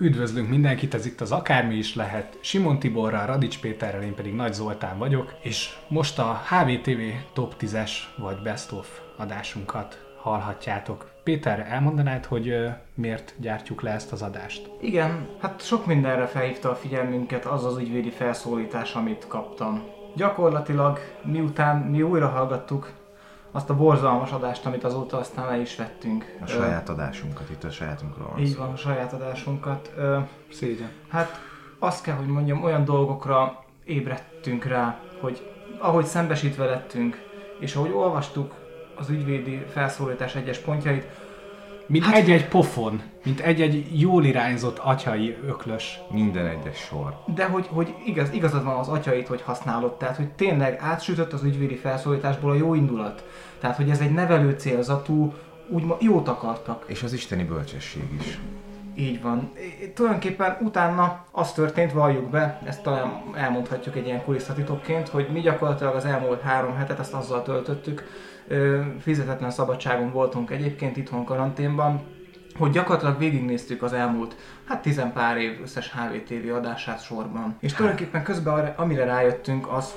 Üdvözlünk mindenkit, ez itt az Akármi is lehet, Simon Tiborral, Radics Péterrel, én pedig Nagy Zoltán vagyok, és most a HWTV Top 10-es vagy Best of adásunkat hallhatjátok. Péter, elmondanád, hogy miért gyártjuk le ezt az adást? Igen, hát sok mindenre felhívta a figyelmünket az az ügyvédi felszólítás, amit kaptam. Gyakorlatilag miután mi újra hallgattuk azt a borzalmas adást, amit azóta aztán le is vettünk. A saját adásunkat, itt a sajátunkról van. Így van, a saját adásunkat. Szégyen. Hát azt kell, hogy mondjam, olyan dolgokra ébredtünk rá, hogy ahogy szembesítve lettünk, és ahogy olvastuk az ügyvédi felszólítás egyes pontjait, mint hát, egy-egy pofon, mint egy-egy jól irányzott atyai öklös. Minden egyes sor. De hogy igazad van, az atyait, hogy használod, tehát hogy tényleg átsütött az ügyvédi felszólításból a jó indulat. Tehát, hogy ez egy nevelő célzatú, úgymond jót akartak. És az isteni bölcsesség is. Így van. Tulajdonképpen utána az történt, valljuk be, ezt talán elmondhatjuk egy ilyen kulisszatitokként, hogy mi gyakorlatilag az elmúlt 3 hetet ezt azzal töltöttük, fizetetlen szabadságon voltunk egyébként itthon karanténban, hogy gyakorlatilag végignéztük az elmúlt, hát 10 pár év összes HWTV adását sorban. És tulajdonképpen közben amire rájöttünk az,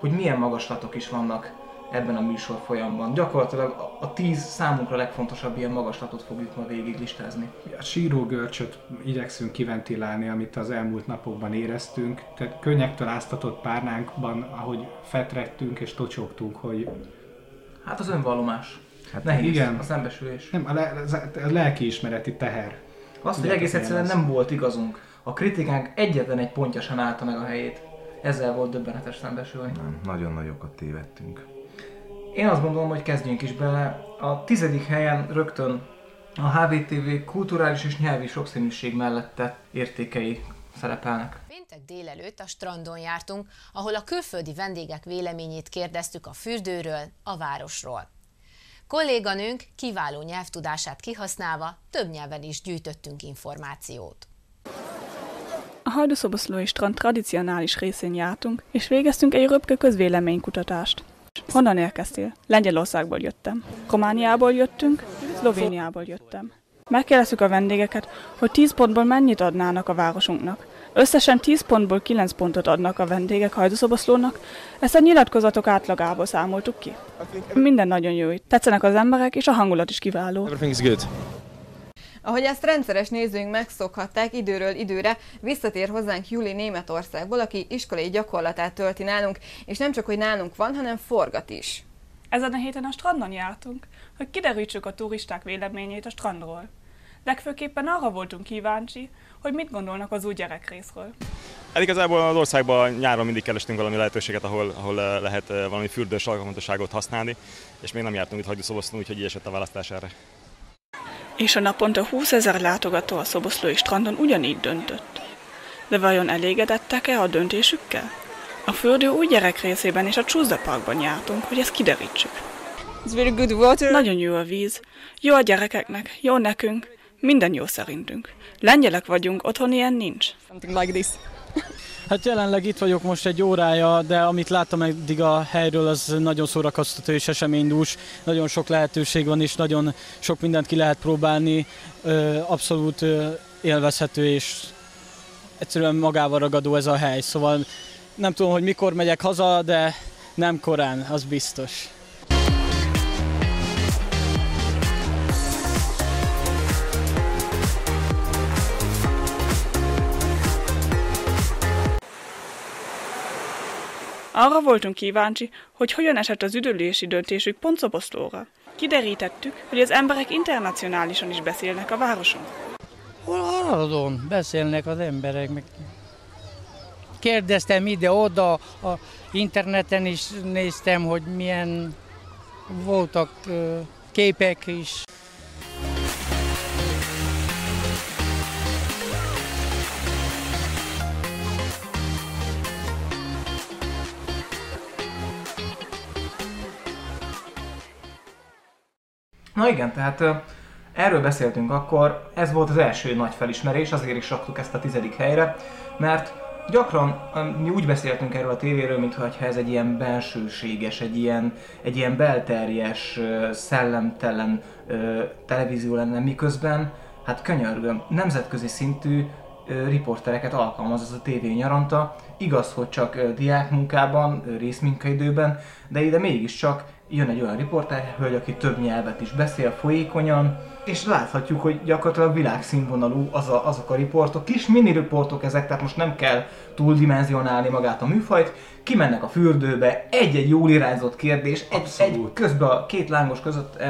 hogy milyen magaslatok is vannak ebben a műsor folyamban. Gyakorlatilag a 10 számunkra legfontosabb ilyen magaslatot fogjuk ma végig listázni. A síró-görcsöt igyekszünk kiventilálni, amit az elmúlt napokban éreztünk. Tehát könnyektől áztatott párnánkban, ahogy fetredtünk és tocsogtunk, hogy... Hát az önvallomás. Hát nehéz, igen. A szembesülés. Nem, a lelkiismereti teher. Azt, hogy egész egyszerűen nem volt igazunk. A kritikánk egyetlen egy pontja sem állta meg a helyét. Ezzel volt döbbenetes szembesülni. Nem, nagyon nagyokat tévedtünk. Én azt gondolom, hogy kezdjünk is bele. A 10. helyen rögtön a HWTV kulturális és nyelvi sokszínűség mellett tett értékei szerepelnek. Péntek délelőtt a strandon jártunk, ahol a külföldi vendégek véleményét kérdeztük a fürdőről, a városról. Kolléganőnk kiváló nyelvtudását kihasználva több nyelven is gyűjtöttünk információt. A hajdúszoboszlói strand tradicionális részén jártunk, és végeztünk egy röpke közvéleménykutatást. Honnan érkeztél? Lengyelországból jöttem. Romániából jöttünk, Szlovéniából jöttem. Megkérdeztük a vendégeket, hogy 10 pontból mennyit adnának a városunknak. Összesen 10 pontból 9 pontot adnak a vendégek Hajdúszoboszlónak, ezt a nyilatkozatok átlagából számoltuk ki. Minden nagyon jó itt. Tetszenek az emberek, és a hangulat is kiváló. Ahogy ezt rendszeres nézőink megszokhatták, időről időre visszatér hozzánk Juli Németországból, aki iskolai gyakorlatát tölti nálunk, és nem csak, hogy nálunk van, hanem forgat is. Ezen a héten a strandon jártunk, hogy kiderítsük a turisták véleményét a strandról. Legfőképpen arra voltunk kíváncsi, hogy mit gondolnak az új gyerekrészről. Hát igazából az országban nyáron mindig kerestünk valami lehetőséget, ahol lehet valami fürdős alkalmatosságot használni, és még nem jártunk itt Hajdúszoboszlón, úgyhogy így esett a választás erre. És a naponta 20 000 látogató a szoboszlói strandon ugyanígy döntött. De vajon elégedettek-e a döntésükkel? A fürdő új gyerek részében és a csúszdaparkban jártunk, hogy ezt kiderítsük. Nagyon jó a víz, jó a gyerekeknek, jó nekünk, minden jó szerintünk. Lengyelek vagyunk, otthon ilyen nincs. Hát jelenleg itt vagyok most egy órája, de amit láttam eddig a helyről, az nagyon szórakoztató és eseménydús. Nagyon sok lehetőség van és nagyon sok mindent ki lehet próbálni. Abszolút élvezhető és egyszerűen magával ragadó ez a hely. Szóval nem tudom, hogy mikor megyek haza, de nem korán, az biztos. Arra voltunk kíváncsi, hogy hogyan esett az üdülési döntésük pont Szoboszlóra. Kiderítettük, hogy az emberek internacionálisan is beszélnek a városon. Hol haladon beszélnek az emberek. Kérdeztem ide-oda, a interneten is néztem, hogy milyen voltak képek is. Na igen, tehát erről beszéltünk akkor, ez volt az első nagy felismerés, azért is raktuk ezt a 10. helyre, mert gyakran mi úgy beszéltünk erről a tévéről, mintha ez egy ilyen bensőséges, egy ilyen belterjes, szellemtelen televízió lenne, miközben Hát könyörgöm, nemzetközi szintű riportereket alkalmaz ez a tévé nyaranta. Igaz, hogy csak diákmunkában, részmunkaidőben, de ide mégiscsak jön egy olyan riporterhölgy, aki több nyelvet is beszél folyékonyan, és láthatjuk, hogy gyakorlatilag világszínvonalú azok a riportok, kis mini riportok ezek, tehát most nem kell túldimenzionálni magát a műfajt, kimennek a fürdőbe, egy-egy jól irányzott kérdés, egy közben a két lángos között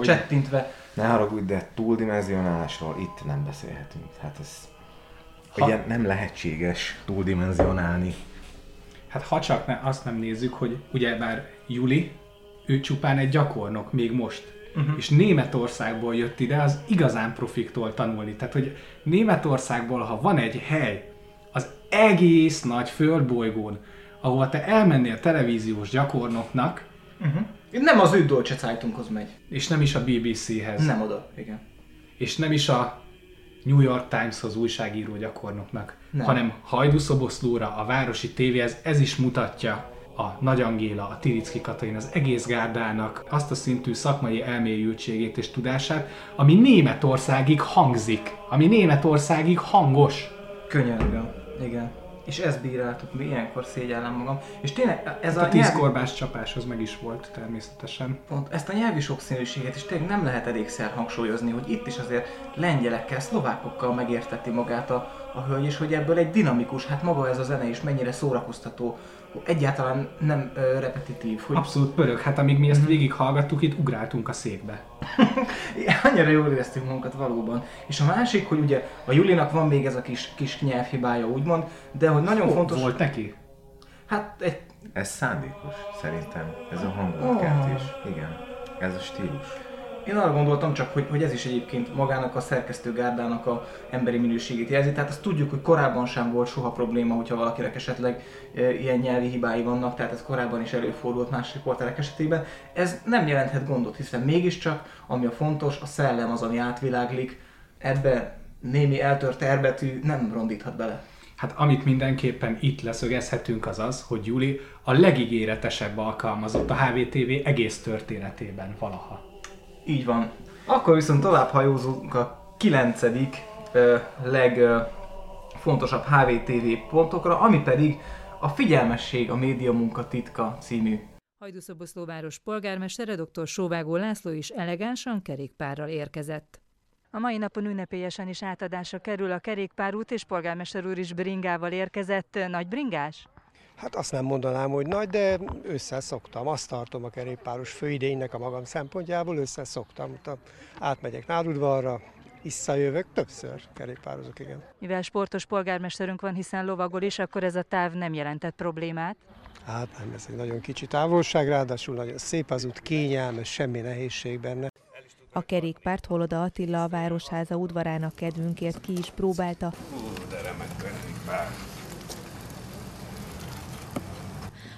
csettintve. Ne haragudj, de túldimenzionálásról itt nem beszélhetünk, hát ez... Ugye nem lehetséges túldimenzionálni. Hát ha csak azt nem nézzük, hogy ugye bár Juli, ő csupán egy gyakornok még most. Uh-huh. És Németországból jött ide, az igazán profiktól tanulni. Tehát, hogy Németországból, ha van egy hely, az egész nagy földbolygón, ahol te elmennél televíziós gyakornoknak... Uh-huh. Nem az Süddeutsche Zeitunghoz megy. És nem is a BBC-hez. Nem oda, igen. És nem is a New York Timeshoz újságíró gyakornoknak, nem, hanem Hajdúszoboszlóra, a városi tévéhez, ez is mutatja a Nagy Angéla, a Tiricki Katalin, az egész gárdának azt a szintű szakmai elmélyültségét és tudását, ami Németországig hangzik, ami Németországig hangos. Könyörgöm, igen. És ezt bíráltuk, ilyenkor szégyellem magam. És tényleg ez a tízkorbás csapáshoz meg is volt természetesen. Pont ezt a nyelvi sokszínűséget is tényleg nem lehet elégszer hangsúlyozni, hogy itt is azért lengyelekkel, szlovákokkal megérteti magát a hölgy, és hogy ebből egy dinamikus, hát maga ez a zene is mennyire szórakoztató, egyáltalán nem repetitív. Hogy... Abszolút pörög, hát amíg mi ezt végighallgattuk, itt ugráltunk a székbe. Annyira jól éreztünk magunkat valóban. És a másik, hogy ugye a Julinak van még ez a kis nyelvhibája úgymond, de hogy nagyon fontos... Volt neki? Hát egy... Ez szándékos, szerintem. Ez a hangulatkeltés. Igen. Ez a stílus. Én arra gondoltam csak, hogy ez is egyébként magának a szerkesztőgárdának a emberi minőségét jelzi. Tehát azt tudjuk, hogy korábban sem volt soha probléma, hogyha valakinek esetleg ilyen nyelvi hibái vannak, tehát ez korábban is előfordult más riporterek esetében. Ez nem jelenthet gondot, hiszen mégiscsak, ami a fontos, a szellem az, ami átviláglik. Ebbe némi eltört erbetű nem rondíthat bele. Hát amit mindenképpen itt leszögezhetünk az az, hogy Juli a legígéretesebb alkalmazott a HWTV egész történetében valaha. Így van. Akkor viszont tovább hajózunk a 9. legfontosabb HWTV pontokra, ami pedig a figyelmesség a média munka titka című. Hajdúszoboszló város polgármestere dr. Sóvágó László is elegánsan kerékpárral érkezett. A mai napon ünnepélyesen is átadásra kerül a kerékpárút, és polgármester úr is bringával érkezett. Nagy bringás? Hát azt nem mondanám, hogy nagy, de összeszoktam. Azt tartom a kerékpáros főidénynek a magam szempontjából, összeszoktam. Átmegyek Nádudvarra, visszajövök, többször kerékpározok, igen. Mivel sportos polgármesterünk van, hiszen lovagol is, akkor ez a táv nem jelentett problémát? Hát nem, ez egy nagyon kicsi távolság, ráadásul nagyon szép az út, kényelmes, semmi nehézség benne. A kerékpárt Holoda Attila a Városháza udvarának kedvünkért ki is próbálta. Hú, de remek kerékpár!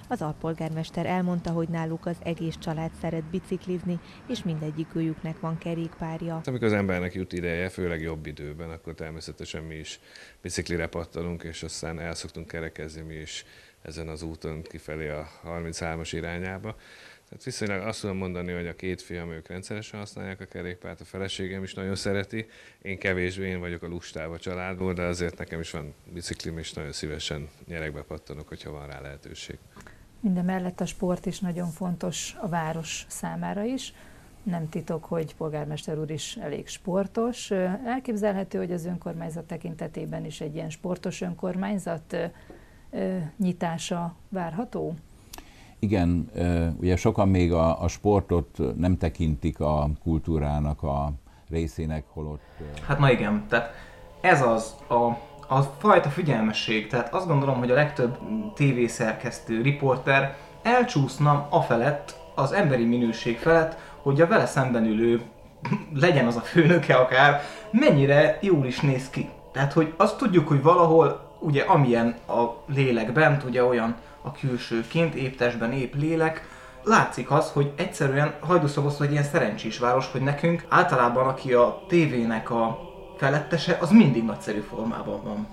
Az alpolgármester elmondta, hogy náluk az egész család szeret biciklizni, és mindegyikőjüknek van kerékpárja. Amikor az embernek jut ideje, főleg jobb időben, akkor természetesen mi is biciklire pattanunk, és aztán el szoktunk kerekezni mi is ezen az úton kifelé a 33-as irányába. Tehát viszonylag azt tudom mondani, hogy a két fiam, ők rendszeresen használják a kerékpárt, a feleségem is nagyon szereti. Én kevésbé, én vagyok a lustább a családból, de azért nekem is van biciklim, és nagyon szívesen nyeregbe pattanok, hogyha van rá lehetőség. Mindemellett a sport is nagyon fontos a város számára is. Nem titok, hogy polgármester úr is elég sportos. Elképzelhető, hogy az önkormányzat tekintetében is egy ilyen sportos önkormányzat nyitása várható? Igen, ugye sokan még a sportot nem tekintik a kultúrának a részének, holott... Hát na igen, tehát ez az a fajta figyelmesség, tehát azt gondolom, hogy a legtöbb tévészerkesztő, riporter elcsúszna afelett, az emberi minőség felett, hogy a vele szemben ülő, legyen az a főnöke akár, mennyire jól is néz ki. Tehát, hogy azt tudjuk, hogy valahol, ugye amilyen a lélek bent, ugye olyan a külső kint, épp testben épp lélek, látszik az, hogy egyszerűen Hajdúszoboszló egy ilyen szerencsés város, hogy nekünk általában aki a tévének a felettese, az mindig nagyszerű formában van.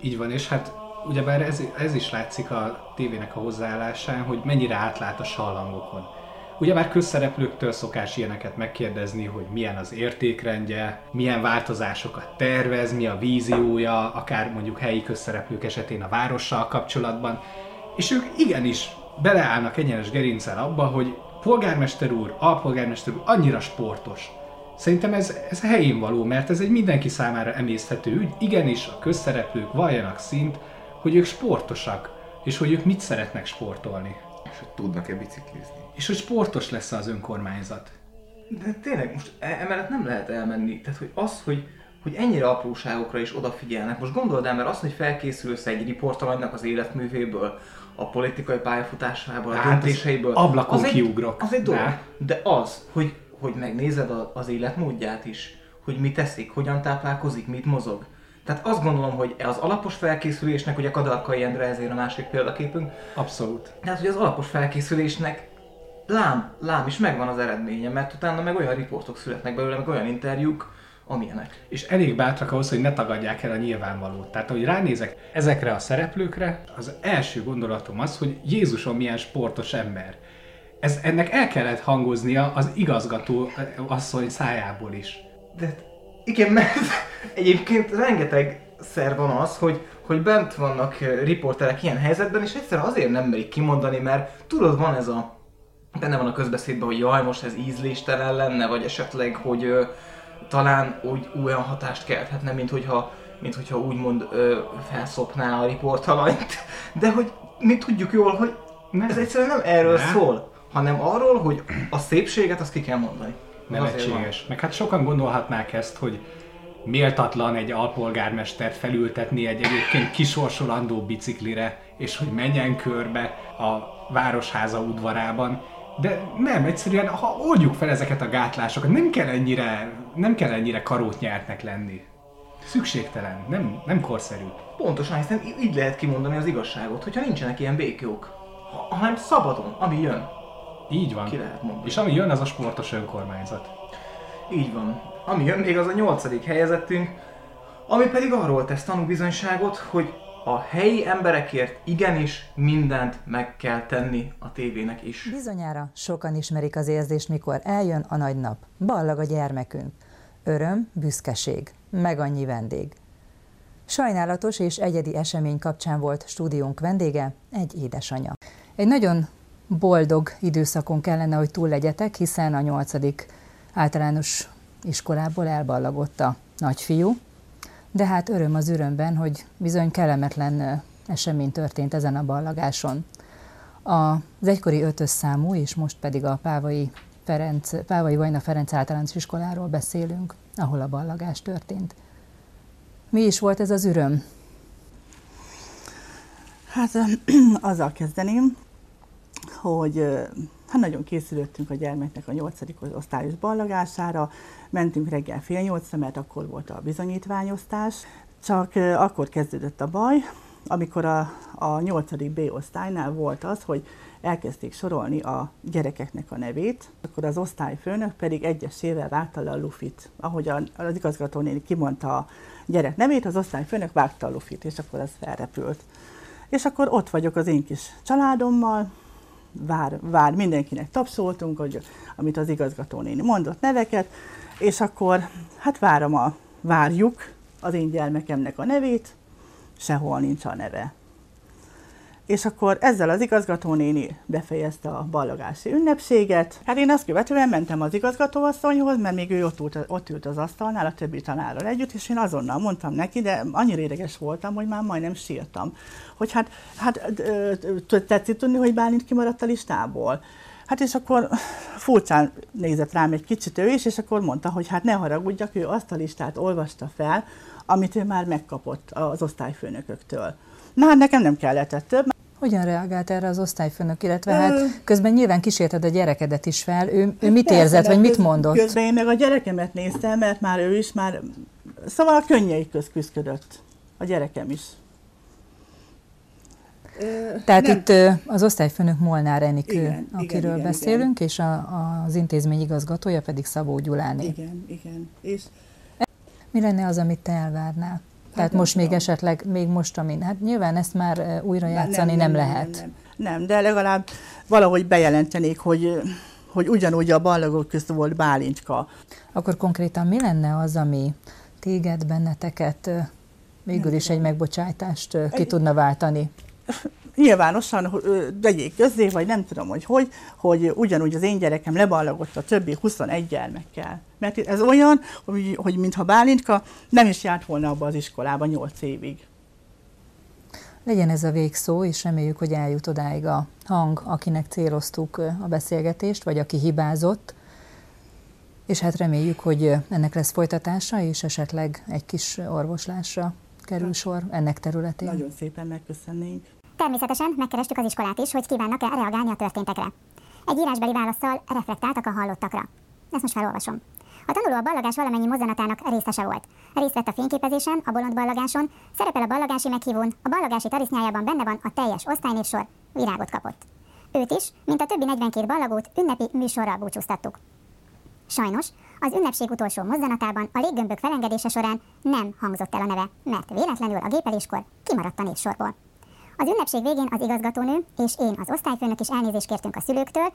Így van, és hát ugyebár ez is látszik a tévének a hozzáállásán, hogy mennyire átlát a sallangokon. Ugye már közszereplőktől szokás ilyeneket megkérdezni, hogy milyen az értékrendje, milyen változásokat tervez, mi a víziója, akár mondjuk helyi közszereplők esetén a várossal kapcsolatban. És ők igenis beleállnak egyenes gerincsel abba, hogy polgármester úr, alpolgármester úr annyira sportos. Szerintem ez helyén való, mert ez egy mindenki számára emészthető ügy. Igenis a közszereplők valljanak szint, hogy ők sportosak, és hogy ők mit szeretnek sportolni. És hogy tudnak-e biciklizni. És hogy sportos lesz az önkormányzat. De tényleg, most emellett nem lehet elmenni. Tehát, hogy az, hogy ennyire apróságokra is odafigyelnek. Most gondold el, mert az, hogy felkészülsz egy riportalanynak az életművéből, a politikai pályafutásából, a döntéseiből. Ablakon kiugrok. Az egy dolog. De az, hogy megnézed az életmódját is, hogy mit teszik, hogyan táplálkozik, mit mozog. Tehát azt gondolom, hogy az alapos felkészülésnek, ugye Kadarkai Endre ezért a másik példaképünk. Abszolút. Tehát, hogy az alapos felkészülésnek lám is megvan az eredménye, mert utána meg olyan riportok születnek belőle, meg olyan interjúk, amilyenek. És elég bátrak ahhoz, hogy ne tagadják el a nyilvánvalót. Tehát, ahogy ránézek ezekre a szereplőkre, az első gondolatom az, hogy Jézusom, milyen sportos ember. Ennek el kellett hangoznia az igazgató asszony szájából is. De igen, mert egyébként rengetegszer van az, hogy bent vannak riporterek ilyen helyzetben, és egyszerűen azért nem merik kimondani, mert tudod, van ez benne van a közbeszédben, hogy jaj, most ez ízléstelen lenne, vagy esetleg, hogy talán úgy olyan hatást kelthetne, mint hogyha úgymond felszopná a riportalanyt. De hogy mi tudjuk jól, hogy ez egyszerűen nem erről szól, hanem arról, hogy a szépséget azt ki kell mondani. Nevetséges. Meg hát sokan gondolhatnák ezt, hogy méltatlan egy alpolgármestert felültetni egy egyébként kisorsolandó biciklire, és hogy menjen körbe a Városháza udvarában. De nem, egyszerűen, ha oldjuk fel ezeket a gátlásokat, nem kell ennyire karótnyertnek lenni. Szükségtelen, nem korszerű. Pontosan, hiszen így lehet kimondani az igazságot, hogyha nincsenek ilyen békjók, hanem szabadon, ami jön. Így van. Ki lehet mondani. És ami jön, az a sportos önkormányzat. Így van. Ami jön, még az a 8. helyezettünk, ami pedig arról tesz tanúbizonyságot, hogy a helyi emberekért igenis mindent meg kell tenni a tévének is. Bizonyára sokan ismerik az érzést, mikor eljön a nagy nap, ballag a gyermekünk. Öröm, büszkeség, meg annyi vendég. Sajnálatos és egyedi esemény kapcsán volt stúdiónk vendége, egy édesanya. Egy nagyon boldog időszakon kellene, hogy túl legyetek, hiszen a 8. általános iskolából elballagott a nagyfiú. De hát öröm az örömben, hogy bizony kellemetlen esemény történt ezen a ballagáson. Az egykori 5-ös számú, és most pedig a Pávai Vajna Ferenc általános iskoláról beszélünk, ahol a ballagás történt. Mi is volt ez az öröm? Hát azzal kezdeném, hogy nagyon készülöttünk a gyermeknek a 8. osztályos ballagására, mentünk reggel 7:30-ra, mert akkor volt a bizonyítványosztás, csak akkor kezdődött a baj, amikor a 8. B osztálynál volt az, hogy elkezdték sorolni a gyerekeknek a nevét, akkor az osztályfőnök pedig egyesével vágta le a lufit. Ahogy az igazgatónéni kimondta a gyerek nevét, az osztályfőnök vágta a lufit, és akkor az felrepült. És akkor ott vagyok az én kis családommal, vár, mindenkinek tapsoltunk, hogy, amit az igazgatónéni mondott, neveket, és akkor hát várjuk az én gyermekemnek a nevét, sehol nincs a neve. És akkor ezzel az igazgatónéni befejezte a ballagási ünnepséget. Hát én azt követően mentem az igazgatóasszonyhoz, mert még ő ott ült az asztalnál a többi tanárral együtt, és én azonnal mondtam neki, de annyira ideges voltam, hogy már majdnem sírtam. Hogy hát tetszik tudni, hogy Bálint kimaradt a listából. Hát és akkor furcsán nézett rám egy kicsit ő is, és akkor mondta, hogy hát ne haragudjak, ő azt a listát olvasta fel, amit ő már megkapott az osztályfőnököktől. Na hát nekem nem kellett több. Hogyan reagált erre az osztályfőnök, illetve hát közben nyilván kísérted a gyerekedet is fel, ő mit érzett, vagy mit mondott? Közben én meg a gyerekemet néztem, mert már ő is már, szóval a könnyei közt küzdött, a gyerekem is. Tehát nem. Itt az osztályfőnök Molnár Enikő, akiről beszélünk, igen. És az intézmény igazgatója pedig Szabó Gyuláné. Igen. És mi lenne az, amit te elvárnál? Tehát most még esetleg, még most, amin, hát nyilván ezt már újra játszani nem lehet. Nem, de legalább valahogy bejelentenék, hogy hogy ugyanúgy a ballagok közt volt Bálincska. Akkor konkrétan mi lenne az, ami téged, benneteket végül is egy megbocsájtást ki tudna váltani? Nyilvánosan tegyék közzé, vagy nem tudom, hogy ugyanúgy az én gyerekem leballagott a többi 21 gyermekkel. Mert ez olyan, hogy mintha Bálintka nem is járt volna abba az iskolába 8 évig. Legyen ez a végszó, és reméljük, hogy eljut odáig a hang, akinek céloztuk a beszélgetést, vagy aki hibázott. És hát reméljük, hogy ennek lesz folytatása, és esetleg egy kis orvoslásra kerül sor ennek területén. Nagyon szépen megköszönnénk. Természetesen megkerestük az iskolát is, hogy kívánnak-e reagálni a történtekre. Egy írásbeli válaszsal reflektáltak a hallottakra. Ezt most felolvasom. A tanuló a ballagás valamennyi mozzanatának részese volt. Részt vett a fényképezésen, a bolond ballagáson, szerepel a ballagási meghívón, a ballagási tarisznyájában benne van a teljes osztálynévsor, virágot kapott. Őt is, mint a többi 42 ballagót, ünnepi műsorral búcsúztattuk. Sajnos, az ünnepség utolsó mozzanatában a léggömbök felengedése során nem hangzott el a neve, mert véletlenül a gépeléskor kimaradt a névsorból. Az ünnepség végén az igazgatónő és én, az osztályfőnök is elnézést kértünk a szülőktől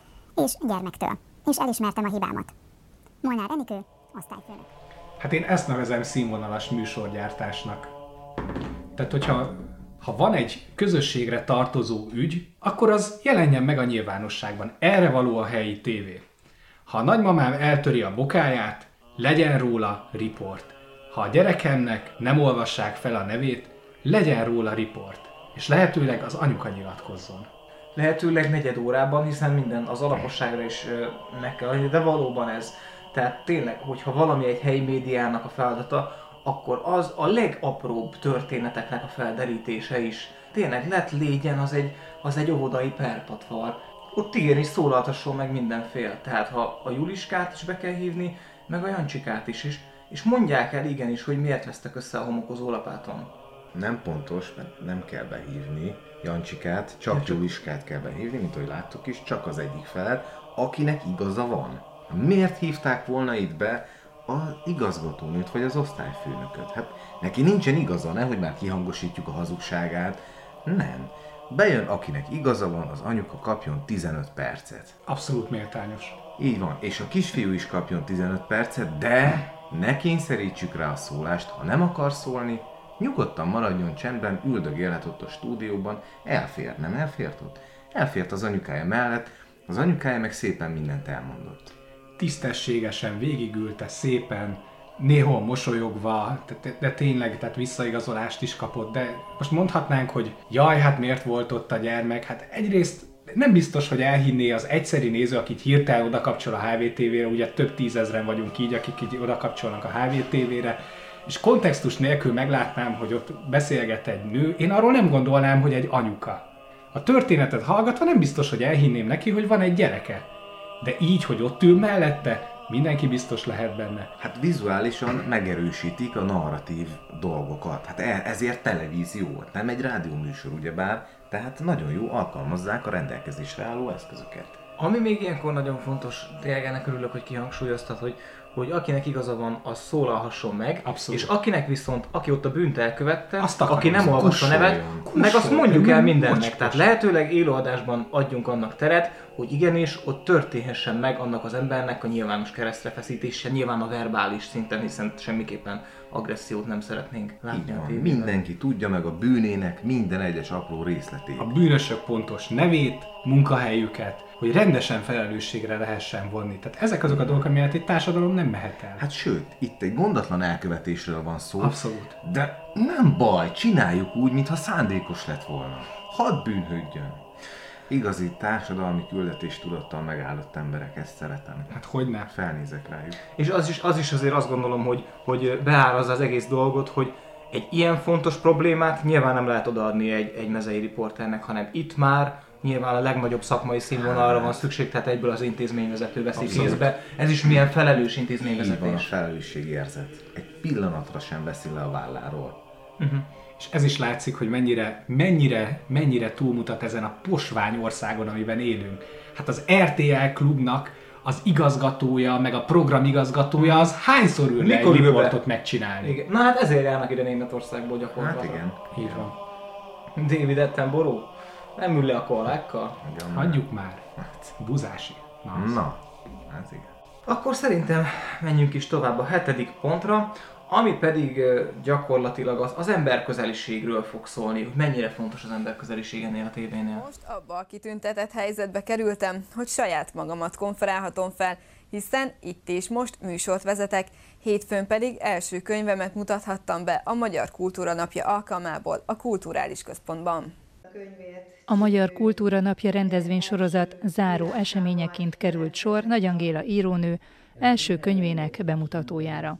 és gyermektől, és elismertem a hibámat. Molnár Enikő, osztályfőnök. Hát én ezt nevezem színvonalas műsorgyártásnak. Tehát, hogyha van egy közösségre tartozó ügy, akkor az jelenjen meg a nyilvánosságban. Erre való a helyi tévé. Ha a nagymamám eltöri a bokáját, legyen róla riport. Ha a gyerekemnek nem olvassák fel a nevét, legyen róla riport. És lehetőleg az anyuka nyilatkozzon. Lehetőleg negyed órában, hiszen minden az alaposságra is meg kell adni, de valóban ez. Tehát tényleg, hogyha valami egy helyi médiának a feladata, akkor az a legapróbb történeteknek a felderítése is. Tényleg légyen az egy óvodai perpatvar. Ott igenis szólaltasson meg mindenfél. Tehát ha a Juliskát is be kell hívni, meg a Jancsikát is. És mondják el igenis, hogy miért vesztek össze a homokozó lapáton. Nem pontos, mert nem kell behívni Jancsikát, csak Juliskát kell behívni, mint ahogy láttuk is, csak az egyik felet, akinek igaza van. Miért hívták volna itt be az igazgatónőt vagy az osztályfőnököt? Hát neki nincsen igaza, nehogy már kihangosítjuk a hazugságát. Nem. Bejön, akinek igaza van, az anyuka kapjon 15 percet. Abszolút méltányos. Így van, és a kisfiú is kapjon 15 percet, de ne kényszerítsük rá a szólást, ha nem akar szólni, nyugodtan maradjon csendben, üldögélhet ott a stúdióban, elfér, nem elfért ott? Elfért az anyukája mellett, az anyukája meg szépen mindent elmondott. Tisztességesen végigülte szépen, néhol mosolyogva, de tényleg, tehát visszaigazolást is kapott, de most mondhatnánk, hogy jaj, hát miért volt ott a gyermek? Hát egyrészt nem biztos, hogy elhinné az egyszeri néző, akit hirtelen odakapcsol a HWTV-re, ugye több tízezren vagyunk így, akik így odakapcsolnak a HWTV-re, és kontextus nélkül meglátnám, hogy ott beszélget egy nő, én arról nem gondolnám, hogy egy anyuka. A történetet hallgatva nem biztos, hogy elhinném neki, hogy van egy gyereke. De így, hogy ott ül mellette, mindenki biztos lehet benne. Hát vizuálisan megerősítik a narratív dolgokat. Hát ezért televízió, nem egy rádióműsor ugyebár, tehát nagyon jó, alkalmazzák a rendelkezésre álló eszközöket. Ami még ilyenkor nagyon fontos, tényleg ennek örülök, hogy kihangsúlyoztat, hogy akinek igaza van, az szólalhasson meg. Abszolút. És akinek viszont, aki ott a bűnt elkövette, aki nem olvassa nevet, meg azt mondjuk el mindennek. Tehát lehetőleg élőadásban adjunk annak teret, hogy igenis ott történhessen meg annak az embernek a nyilvános keresztrefeszítése, nyilván a verbális szinten, hiszen semmiképpen agressziót nem szeretnénk látni. Így van, mindenki tudja meg a bűnének minden egyes apró részletét. A bűnösök pontos nevét, munkahelyüket, hogy rendesen felelősségre lehessen vonni. Tehát ezek azok a dolgok, amiért egy társadalom nem mehet el. Hát sőt, itt egy mondatlan elkövetésről van szó. Abszolút. De nem baj, csináljuk úgy, mintha szándékos lett volna. Hadd bűnhődjön. Igazi társadalmi küldetéstudattal megállott emberek, ezt szeretem. Hát hogyne? Felnézek rájuk. És az is azért azt gondolom, hogy beárazza az egész dolgot, hogy egy ilyen fontos problémát nyilván nem lehet odaadni egy mezei riporternek, hanem itt már nyilván a legnagyobb szakmai színvonalra van szükség, tehát egyből az intézményvezető veszi észbe. Ez is milyen felelős intézményvezetés. Így van, a felelősségérzet. Egy pillanatra sem veszi le a válláról. Uh-huh. És ez is látszik, hogy mennyire túlmutat ezen a posvány országon, amiben élünk. Hát az RTL klubnak az igazgatója, meg a programigazgatója, az hányszor ül le egy riportot megcsinálni? Igen. Na hát ezért járnak ide Németországból gyakorlatilag. Hát igen. Így van. David Attenborough? Nem ül le a kollégákkal? Hagyjuk már. Buzási. Na. Hát igen. Akkor szerintem menjünk is tovább a 7. pontra, ami pedig gyakorlatilag az emberközeliségről fog szólni, hogy mennyire fontos az emberközeliség ennél a tévénél. Most abba a kitüntetett helyzetbe kerültem, hogy saját magamat konferálhatom fel, hiszen itt és most műsort vezetek, hétfőn pedig első könyvemet mutathattam be a Magyar Kultúra Napja alkalmából a Kulturális Központban. A Magyar Kultúra Napja rendezvénysorozat záró eseményeként került sor Nagy Angéla írónő első könyvének bemutatójára.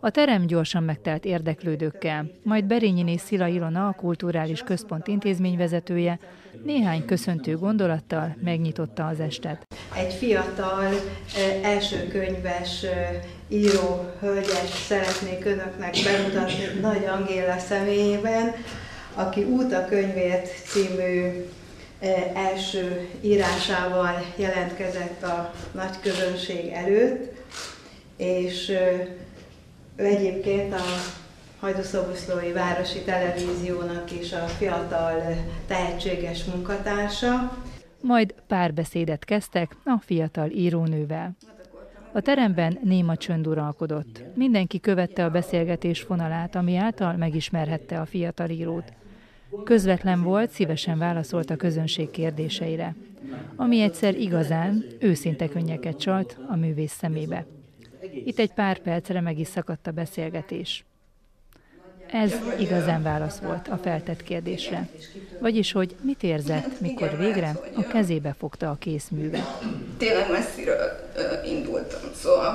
A terem gyorsan megtelt érdeklődőkkel, majd Berényiné Szila Ilona, a Kulturális Központ intézményvezetője néhány köszöntő gondolattal megnyitotta az estet. Egy fiatal, elsőkönyves író hölgyet szeretnék önöknek bemutatni Nagy Angéla személyében, aki Út a könyvért című első írásával jelentkezett a nagy közönség előtt, és egyébként a Hajdúszoboszlói Városi Televíziónak is a fiatal tehetséges munkatársa. Majd párbeszédet kezdtek a fiatal írónővel. A teremben néma csönd uralkodott. Mindenki követte a beszélgetés fonalát, ami által megismerhette a fiatal írót. Közvetlen volt, szívesen válaszolt a közönség kérdéseire, ami egyszer igazán őszinte könnyeket csalt a művész szemébe. Itt egy pár percre meg is szakadt a beszélgetés. Ez igazán válasz volt a feltett kérdésre. Vagyis, hogy mit érzett, mikor végre a kezébe fogta a készművet. Tényleg messziről indultam, szóval,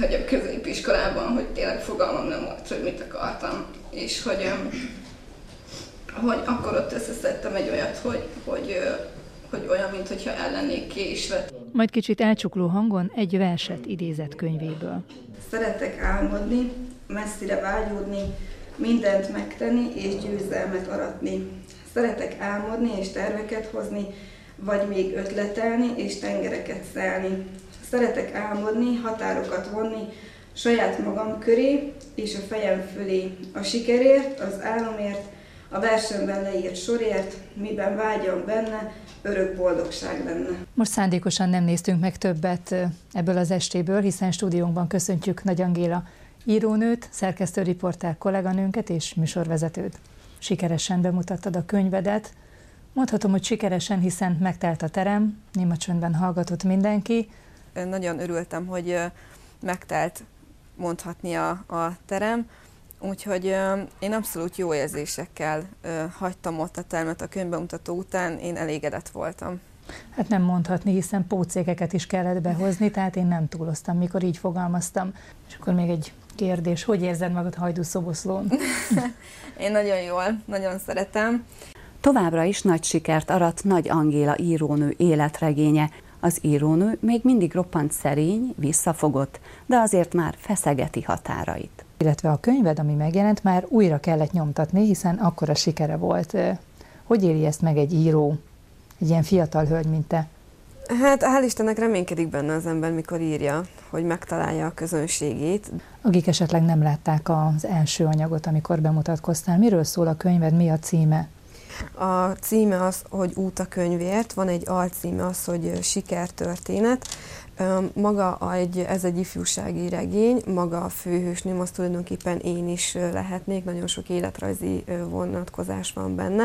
hogy a középiskolában, hogy tényleg fogalmam nem volt, hogy mit akartam. És hogy akkor ott összeszedtem egy olyat, hogy olyan, mintha el lennék késve. Majd kicsit elcsukló hangon egy verset idézett könyvéből. Szeretek álmodni, messzire vágyódni, mindent megtenni és győzelmet aratni. Szeretek álmodni és terveket hozni, vagy még ötletelni és tengereket szelni. Szeretek álmodni, határokat vonni, saját magam köré és a fejem fölé. A sikerért, az álomért, a versenyben leírt sorért, miben vágyom benne, örök boldogság benne. Most szándékosan nem néztünk meg többet ebből az estéből, hiszen stúdiónkban köszöntjük Nagy Angéla írónőt, szerkesztőriporter kolléganőnket és műsorvezetőt. Sikeresen bemutattad a könyvedet. Mondhatom, hogy sikeresen, hiszen megtelt a terem, néma csöndben hallgatott mindenki. Nagyon örültem, hogy megtelt mondhatni a terem, úgyhogy én abszolút jó érzésekkel hagytam ott a termet a könyvbemutató után, én elégedett voltam. Hát nem mondhatni, hiszen pócékeket is kellett behozni, tehát én nem túloztam, mikor így fogalmaztam. És akkor még egy kérdés, hogy érzed magad Hajdúszoboszlón? Én nagyon jól, nagyon szeretem. Továbbra is nagy sikert arat Nagy Angéla írónő életregénye. Az írónő még mindig roppant szerény, visszafogott, de azért már feszegeti határait. Illetve a könyved, ami megjelent, már újra kellett nyomtatni, hiszen akkora sikere volt. Hogy éli ezt meg egy író, egy ilyen fiatal hölgy, mint te? Hát hál' Istennek reménykedik benne az ember, mikor írja, hogy megtalálja a közönségét. Akik esetleg nem látták az első anyagot, amikor bemutatkoztál, miről szól a könyved, mi a címe? A címe az, hogy Út a könyvért, van egy alcíme az, hogy Sikertörténet. Ez egy ifjúsági regény, maga a főhősnőm, az tulajdonképpen én is lehetnék, nagyon sok életrajzi vonatkozás van benne.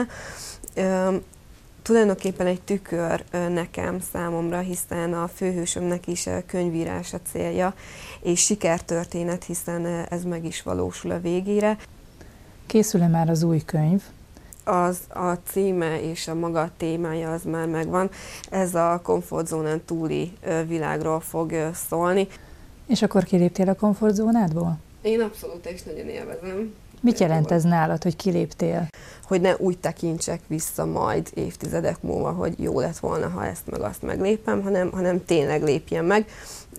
Tulajdonképpen egy tükör nekem, számomra, hiszen a főhősömnek is könyvírás a célja, és sikertörténet, hiszen ez meg is valósul a végére. Készül-e már az új könyv? Az a címe és a maga témája az már megvan. Ez a komfortzónán túli világról fog szólni. És akkor kiléptél a komfortzónádból? Én abszolút és nagyon élvezem. Mit jelent ez nálad, hogy kiléptél? Hogy ne úgy tekintsek vissza majd évtizedek múlva, hogy jó lett volna, ha ezt meg azt meglépem, hanem tényleg lépjem meg.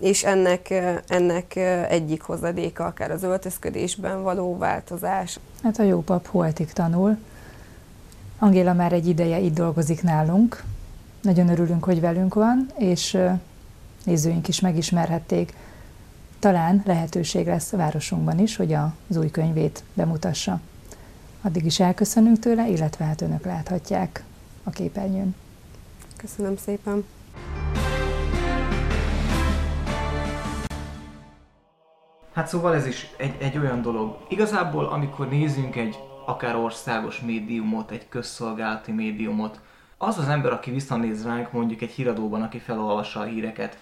És ennek egyik hozadéka akár az öltözködésben való változás. Hát a jó pap holtig tanul. Angéla már egy ideje itt dolgozik nálunk, nagyon örülünk, hogy velünk van, és nézőink is megismerhették. Talán lehetőség lesz a városunkban is, hogy az új könyvét bemutassa. Addig is elköszönünk tőle, illetve hát önök láthatják a képernyőn. Köszönöm szépen! Hát szóval ez is egy olyan dolog. Igazából, amikor nézünk egy akár országos médiumot, egy közszolgálati médiumot, az az ember, aki visszanéz ránk mondjuk egy híradóban, aki felolvassa a híreket,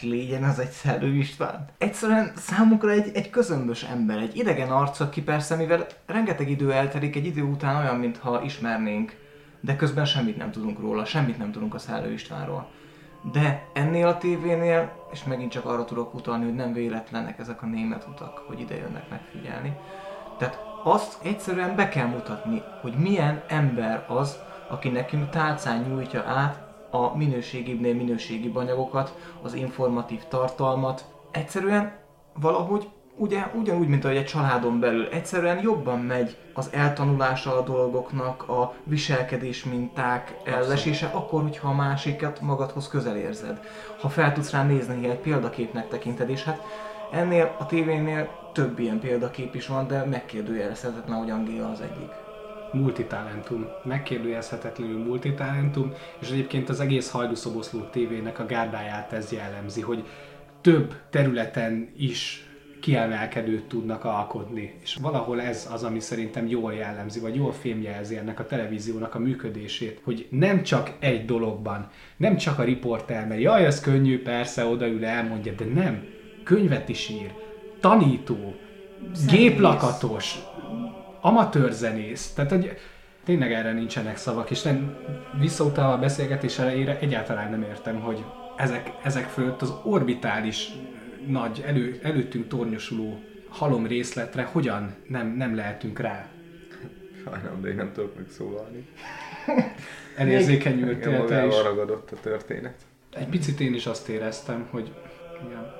légyen az egy Szellő István. Egyszerűen számunkra egy közömbös ember, egy idegen arc, aki persze, mivel rengeteg idő eltelik, egy idő után olyan, mintha ismernénk, de közben semmit nem tudunk róla, semmit nem tudunk a Szellő Istvánról. De ennél a tévénél, és megint csak arra tudok utalni, hogy nem véletlenek ezek a német utak, hogy ide jönnek megfigyelni. Tehát azt egyszerűen be kell mutatni, hogy milyen ember az, aki nekünk tálcán nyújtja át a minőségibbnél minőségibb anyagokat, az informatív tartalmat. Egyszerűen valahogy ugyanúgy, mint ahogy egy családon belül, egyszerűen jobban megy az eltanulása a dolgoknak, a viselkedés minták ellesése, akkor, hogyha a másikat magadhoz közel érzed. Ha fel tudsz rá nézni, egy példaképnek tekinted, és hát ennél a tévénél több ilyen példakép is van, de megkérdőjelezhetetlen, hogy Angéla az egyik. Multitalentum. Megkérdőjelezhetetlenül multitalentum, és egyébként az egész Hajdúszoboszló tévének a gárdáját ez jellemzi, hogy több területen is kiemelkedőt tudnak alkotni. És valahol ez az, ami szerintem jól jellemzi, vagy jól fémjelzi ennek a televíziónak a működését, hogy nem csak egy dologban, nem csak a riporter, mert jaj, ez könnyű, persze, odaül, elmondja, de nem. Könyvet is ír, tanító, géplakatos, amatőrzenész, tehát hogy tényleg erre nincsenek szavak, és nem, visszautalva a beszélgetés elejére egyáltalán nem értem, hogy ezek fölött az orbitális nagy, előttünk tornyosuló halom részletre hogyan nem lehetünk rá. Sajnálom, de én nem tudok megszólalni. Elérzékenyültél te is. Ragadott a történet. Egy picit én is azt éreztem, hogy igen.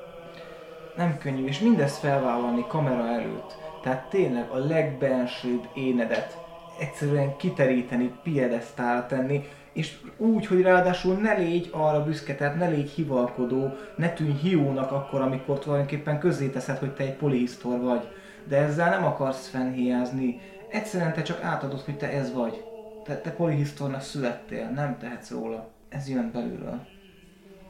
Nem könnyű, és mindezt felvállalni kamera előtt. Tehát tényleg a legbensőbb énedet egyszerűen kiteríteni, piedesztálra tenni, és úgy, hogy ráadásul ne légy arra büszke, tehát ne légy hivalkodó, ne tűnj hiúnak akkor, amikor tulajdonképpen közzéteszed, hogy te egy polihisztor vagy. De ezzel nem akarsz fennhiázni. Egyszerűen te csak átadod, hogy te ez vagy. Te polihisztornak születtél, nem tehetsz róla. Ez jön belülről.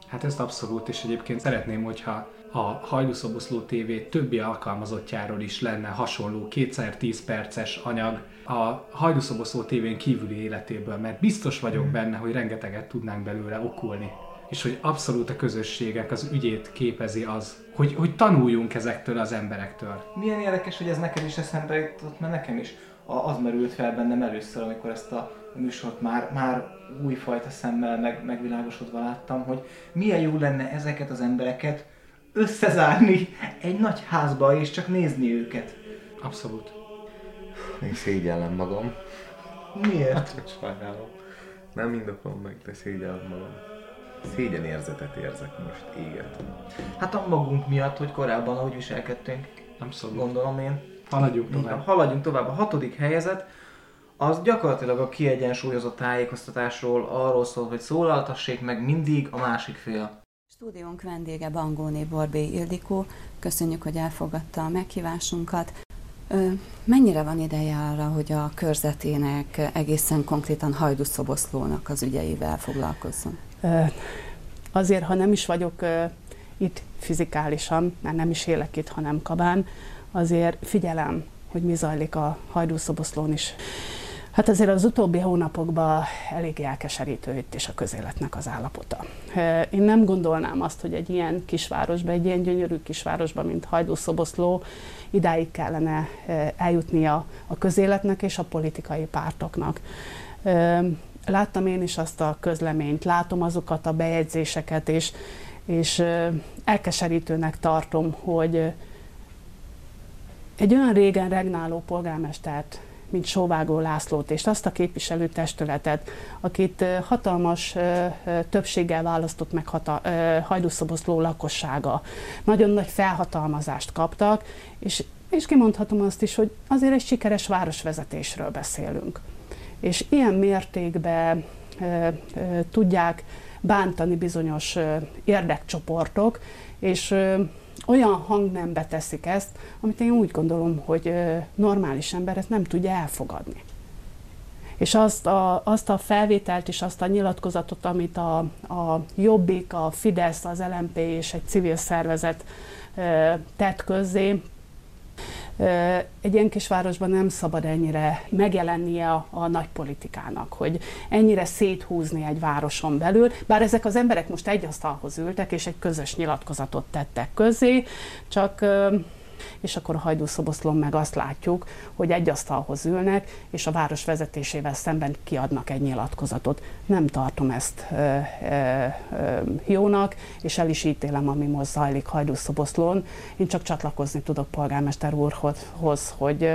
Hát ezt abszolút, és egyébként szeretném, hogyha a Hajdúszoboszló TV többi alkalmazottjáról is lenne hasonló 2x10 perces anyag a Hajdúszoboszló TV-n kívüli életéből, mert biztos vagyok benne, hogy rengeteget tudnánk belőle okulni. És hogy abszolút a közösségek az ügyét képezi az, hogy tanuljunk ezektől az emberektől. Milyen érdekes, hogy ez neked is eszembe jutott, mert nekem is az merült fel bennem először, amikor ezt a műsort már újfajta szemmel megvilágosodva láttam, hogy milyen jó lenne ezeket az embereket összezárni egy nagy házba, és csak nézni őket. Abszolút. Én szégyellem magam. Miért? Hát, sajnálom. Nem indokolom meg, de szégyellem magam. Szégyenérzetet érzek most, égettem. Hát a magunk miatt, hogy korábban ahogy viselkedtünk. Abszolút. Gondolom én. Haladjunk tovább. A 6. helyezet az gyakorlatilag a kiegyensúlyozott tájékoztatásról arról szól, hogy szólaltassék meg mindig a másik fél. Stúdiónk vendége Bangóné Borbély Ildikó. Köszönjük, hogy elfogadta a meghívásunkat. Mennyire van ideje arra, hogy a körzetének, egészen konkrétan Hajdúszoboszlónak az ügyeivel foglalkozzon? Azért, ha nem is vagyok itt fizikálisan, már nem is élek itt, hanem Kabán, azért figyelem, hogy mi zajlik a Hajdúszoboszlón is. Hát azért az utóbbi hónapokban elég elkeserítő itt is a közéletnek az állapota. Én nem gondolnám azt, hogy egy ilyen kisvárosban, egy ilyen gyönyörű kisvárosban, mint Hajdúszoboszló, idáig kellene eljutnia a közéletnek és a politikai pártoknak. Láttam én is azt a közleményt, látom azokat a bejegyzéseket, és elkeserítőnek tartom, hogy egy olyan régen regnáló polgármestert, mint Sóvágó Lászlót, és azt a képviselőtestületet, akit hatalmas többséggel választott meg Hajdúszoboszló lakossága. Nagyon nagy felhatalmazást kaptak, és kimondhatom azt is, hogy azért egy sikeres városvezetésről beszélünk. És ilyen mértékben tudják bántani bizonyos érdekcsoportok, és olyan hangnembe teszik ezt, amit én úgy gondolom, hogy normális ember ezt nem tudja elfogadni. És azt a felvételt és azt a nyilatkozatot, amit a Jobbik, a Fidesz, az LMP és egy civil szervezet tett közzé. Egy ilyen kisvárosban nem szabad ennyire megjelennie a nagy politikának, hogy ennyire széthúzni egy városon belül, bár ezek az emberek most egy asztalhoz ültek, és egy közös nyilatkozatot tettek közzé, csak... És akkor a Hajdúszoboszlón meg azt látjuk, hogy egy asztalhoz ülnek, és a város vezetésével szemben kiadnak egy nyilatkozatot. Nem tartom ezt jónak, és el is ítélem, ami most zajlik Hajdúszoboszlón. Én csak csatlakozni tudok polgármester úrhoz, hogy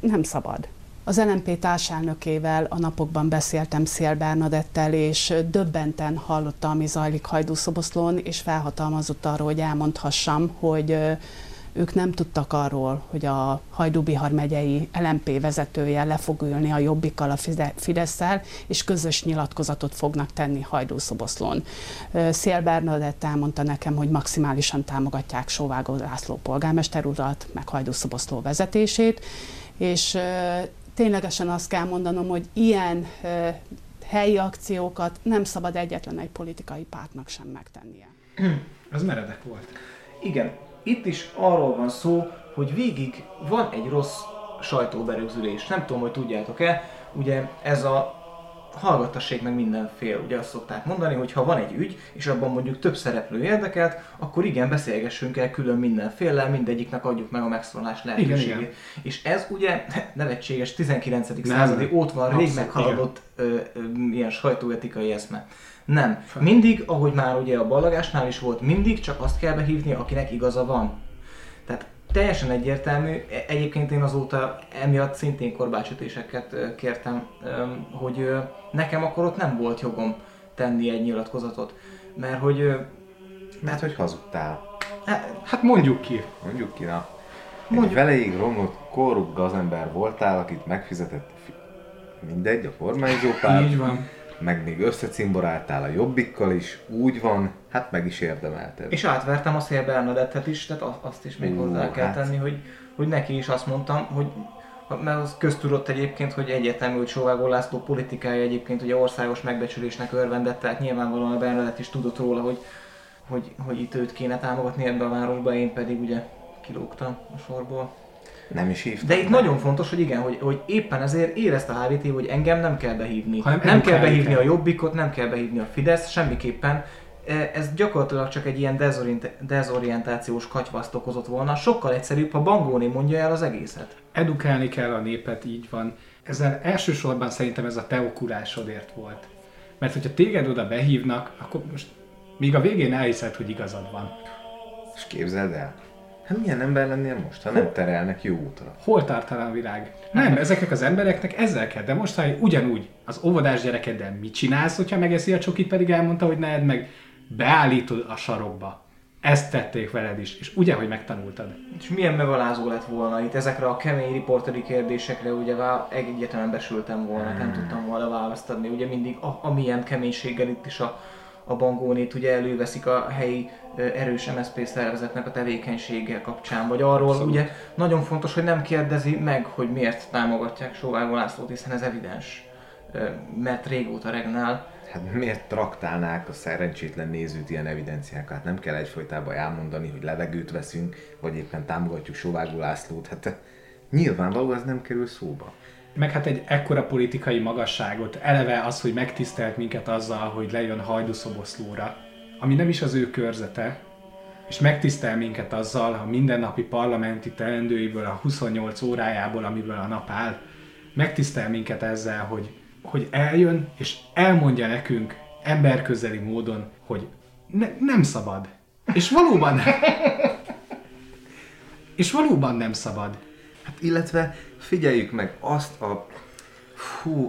nem szabad. Az LMP társelnökével a napokban beszéltem, Szél Bernadettel, és döbbenten hallotta, ami zajlik Hajdúszoboszlón, és felhatalmazott arról, hogy elmondhassam, hogy ők nem tudtak arról, hogy a Hajdú-Bihar megyei LMP vezetője le fog ülni a Jobbikkal, a Fidesszel, és közös nyilatkozatot fognak tenni Hajdúszoboszlón. Szél Bernadett elmondta nekem, hogy maximálisan támogatják Sóvágó László polgármester urat, meg Hajdúszoboszló vezetését, és ténylegesen azt kell mondanom, hogy ilyen helyi akciókat nem szabad egyetlen egy politikai pártnak sem megtennie. Az meredek volt. Igen, itt is arról van szó, hogy végig van egy rossz sajtóberögzülés. Nem tudom, hogy tudjátok-e, ugye ez a hallgattassék meg mindenféle, ugye azt szokták mondani, hogy ha van egy ügy, és abban mondjuk több szereplő érdekelt, akkor igen, beszélgessünk el külön mindenféllel, mindegyiknek adjuk meg a megszólalás lehetőségét. Igen. És ez ugye nevetséges 19. századi ótvan rég meghaladott ilyen sajtóetikai eszme. Nem. Mindig, ahogy már ugye a ballagásnál is volt, mindig csak azt kell behívni, akinek igaza van. Tehát teljesen egyértelmű, egyébként én azóta emiatt szintén korbácsütéseket kértem, hogy nekem akkor ott nem volt jogom tenni egy nyilatkozatot, mert hogy... Mert hogy hazudtál. Hát mondjuk ki. Mondjuk ki, na. Egy veleig romlott, korrupt gazember voltál, akit megfizetett mindegy, a kormányzópárt. Így van. Meg még összecimboráltál a Jobbikkal is, úgy van, hát meg is érdemelted. És átvertem a Szél Bernadettet is, tehát azt is még hozzá kell tenni, hogy neki is azt mondtam, hogy mert az köztudott egyébként, hogy egyetemű, hogy Sóvágó László politikája egyébként ugye országos megbecsülésnek örvendett, tehát nyilvánvalóan a Bernadett is tudott róla, hogy itt őt kéne támogatni ebbe a városba, én pedig ugye kilógtam a sorból. Nem is hívtam. De itt nagyon fontos, hogy igen, hogy éppen ezért érezte a HWTV, hogy engem nem kell behívni. Nem kell behívni a Jobbikot, nem kell behívni a Fidesz, semmiképpen. Ez gyakorlatilag csak egy ilyen dezorientációs katyvaszt okozott volna. Sokkal egyszerűbb, ha Bangóné mondja el az egészet. Edukálni kell a népet, így van. Ezzel elsősorban szerintem ez a te okulásodért volt. Mert hogyha téged oda behívnak, akkor most még a végén elhiszed, hogy igazad van. És képzeld el. Hát milyen ember lennél most, ha nem terelnek jó útra? Hol tartalan világ? Nem, ezeknek az embereknek ezzel kell, de most, ha ugyanúgy az óvodás gyerekeddel mit csinálsz, hogyha megeszi a csokit, pedig elmondta, hogy ne edd meg, beállítod a sarokba. Ezt tették veled is, és ugye, hogy megtanultad. És milyen megalázó lett volna itt ezekre a kemény riporteri kérdésekre, ugye egyetlen besültem volna, nem tudtam volna választ adni, ugye mindig amilyen keménységgel itt is a Bangónét ugye előveszik a helyi erős MSZP szervezetnek a tevékenységgel kapcsán, vagy arról abszolút. Ugye nagyon fontos, hogy nem kérdezi meg, hogy miért támogatják Sóvágó Lászlót, hiszen ez evidens, mert régóta regnál. Hát miért traktálnák a szerencsétlen nézőt ilyen evidenciákat? Nem kell egyfolytában elmondani, hogy levegőt veszünk, vagy éppen támogatjuk Sóvágó Lászlót, hát nyilvánvaló ez nem kerül szóba. Meg hát egy ekkora politikai magasságot, eleve az, hogy megtisztelt minket azzal, hogy lejön Hajdúszoboszlóra, ami nem is az ő körzete, és megtisztel minket azzal, ha mindennapi parlamenti teendőiből, a 28 órájából, amiből a nap áll, megtisztel minket ezzel, hogy eljön, és elmondja nekünk emberközeli módon, hogy nem szabad. És valóban nem szabad. Hát illetve figyeljük meg azt a...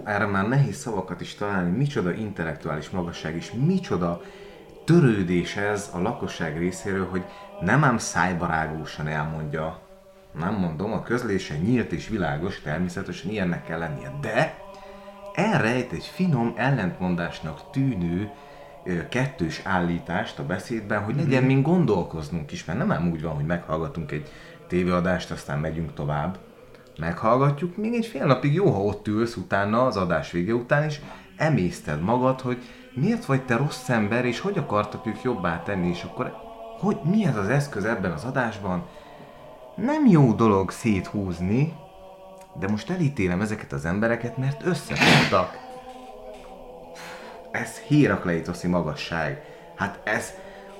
erre már nehéz szavakat is találni, micsoda intellektuális magasság és micsoda törődés ez a lakosság részéről, hogy nem ám szájbarágósan elmondja, nem mondom, a közlése nyílt és világos, természetesen ilyennek kell lennie, de elrejt egy finom ellentmondásnak tűnő kettős állítást a beszédben, hogy legyen mind gondolkoznunk is, mert nem ám úgy van, hogy meghallgatunk egy tévéadást, aztán megyünk tovább, meghallgatjuk, még egy fél napig jó, ha ott ülsz utána, az adás vége után is, emészted magad, hogy miért vagy te rossz ember, és hogy akartak ők jobbá tenni, és akkor hogy mi ez az eszköz ebben az adásban. Nem jó dolog széthúzni, de most elítélem ezeket az embereket, mert összefogtak. Ez hérakleitoszi magasság. Hát ez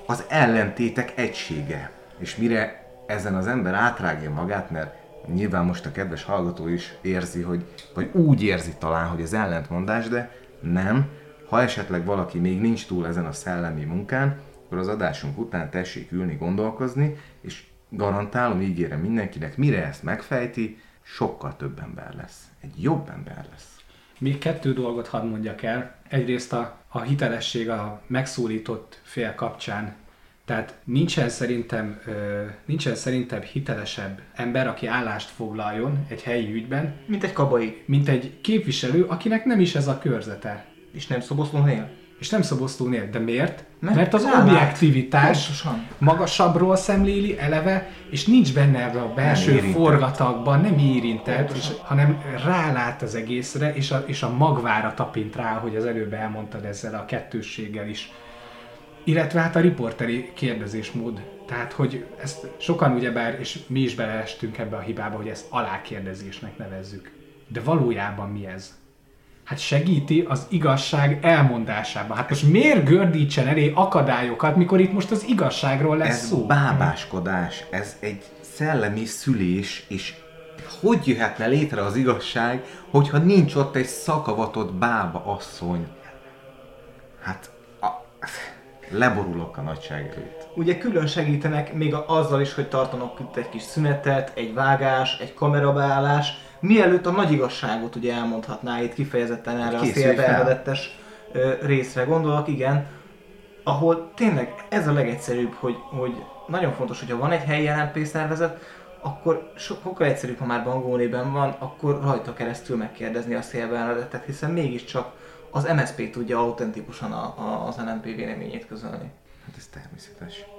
az ellentétek egysége. És mire ezen az ember átrágja magát, mert nyilván most a kedves hallgató is érzi, hogy, vagy úgy érzi talán, hogy ez ellentmondás, de nem. Ha esetleg valaki még nincs túl ezen a szellemi munkán, akkor az adásunk után tessék ülni, gondolkozni, és garantálom, ígérem mindenkinek, mire ezt megfejti, sokkal több ember lesz. Egy jobb ember lesz. Még kettő dolgot hadd mondjak el. Egyrészt a hitelesség a megszólított fél kapcsán. Tehát nincsen szerintem hitelesebb ember, aki állást foglaljon egy helyi ügyben, mint egy kabai. Mint egy képviselő, akinek nem is ez a körzete. És nem Szoboszlón él. És nem Szoboszlón él. De miért? Mert az objektivitás magasabbról szemléli eleve, és nincs benne ebbe a belső forgatagban, nem érintett, hanem rálát az egészre, és a magvára tapint rá, hogy az előbb elmondtad ezzel a kettősséggel is. Illetve hát a riporteri kérdezésmód. Tehát, hogy ezt sokan ugyebár, és mi is beleestünk ebbe a hibába, hogy ezt alákérdezésnek nevezzük. De valójában mi ez? Hát segíti az igazság elmondásában. Hát most miért gördítsen elé akadályokat, mikor itt most az igazságról lesz szó? Ez bábáskodás, ez egy szellemi szülés, és hogy jöhetne létre az igazság, hogyha nincs ott egy szakavatott bába asszony? Hát... leborulok a nagyság előtt. Ugye külön segítenek még azzal is, hogy tartanak itt egy kis szünetet, egy vágás, egy kamerabeállás, mielőtt a nagy igazságot ugye elmondhatná itt kifejezetten erre a Szél Bernadettes részre gondolok, igen, ahol tényleg ez a legegyszerűbb, hogy nagyon fontos, hogyha van egy helyi LMP szervezet, akkor sokkal egyszerűbb, ha már Bangónében van, akkor rajta keresztül megkérdezni a Szél Bernadettet, hiszen mégiscsak az MSZP tudja autentikusan az LMP véleményét közölni. Hát ez természetes.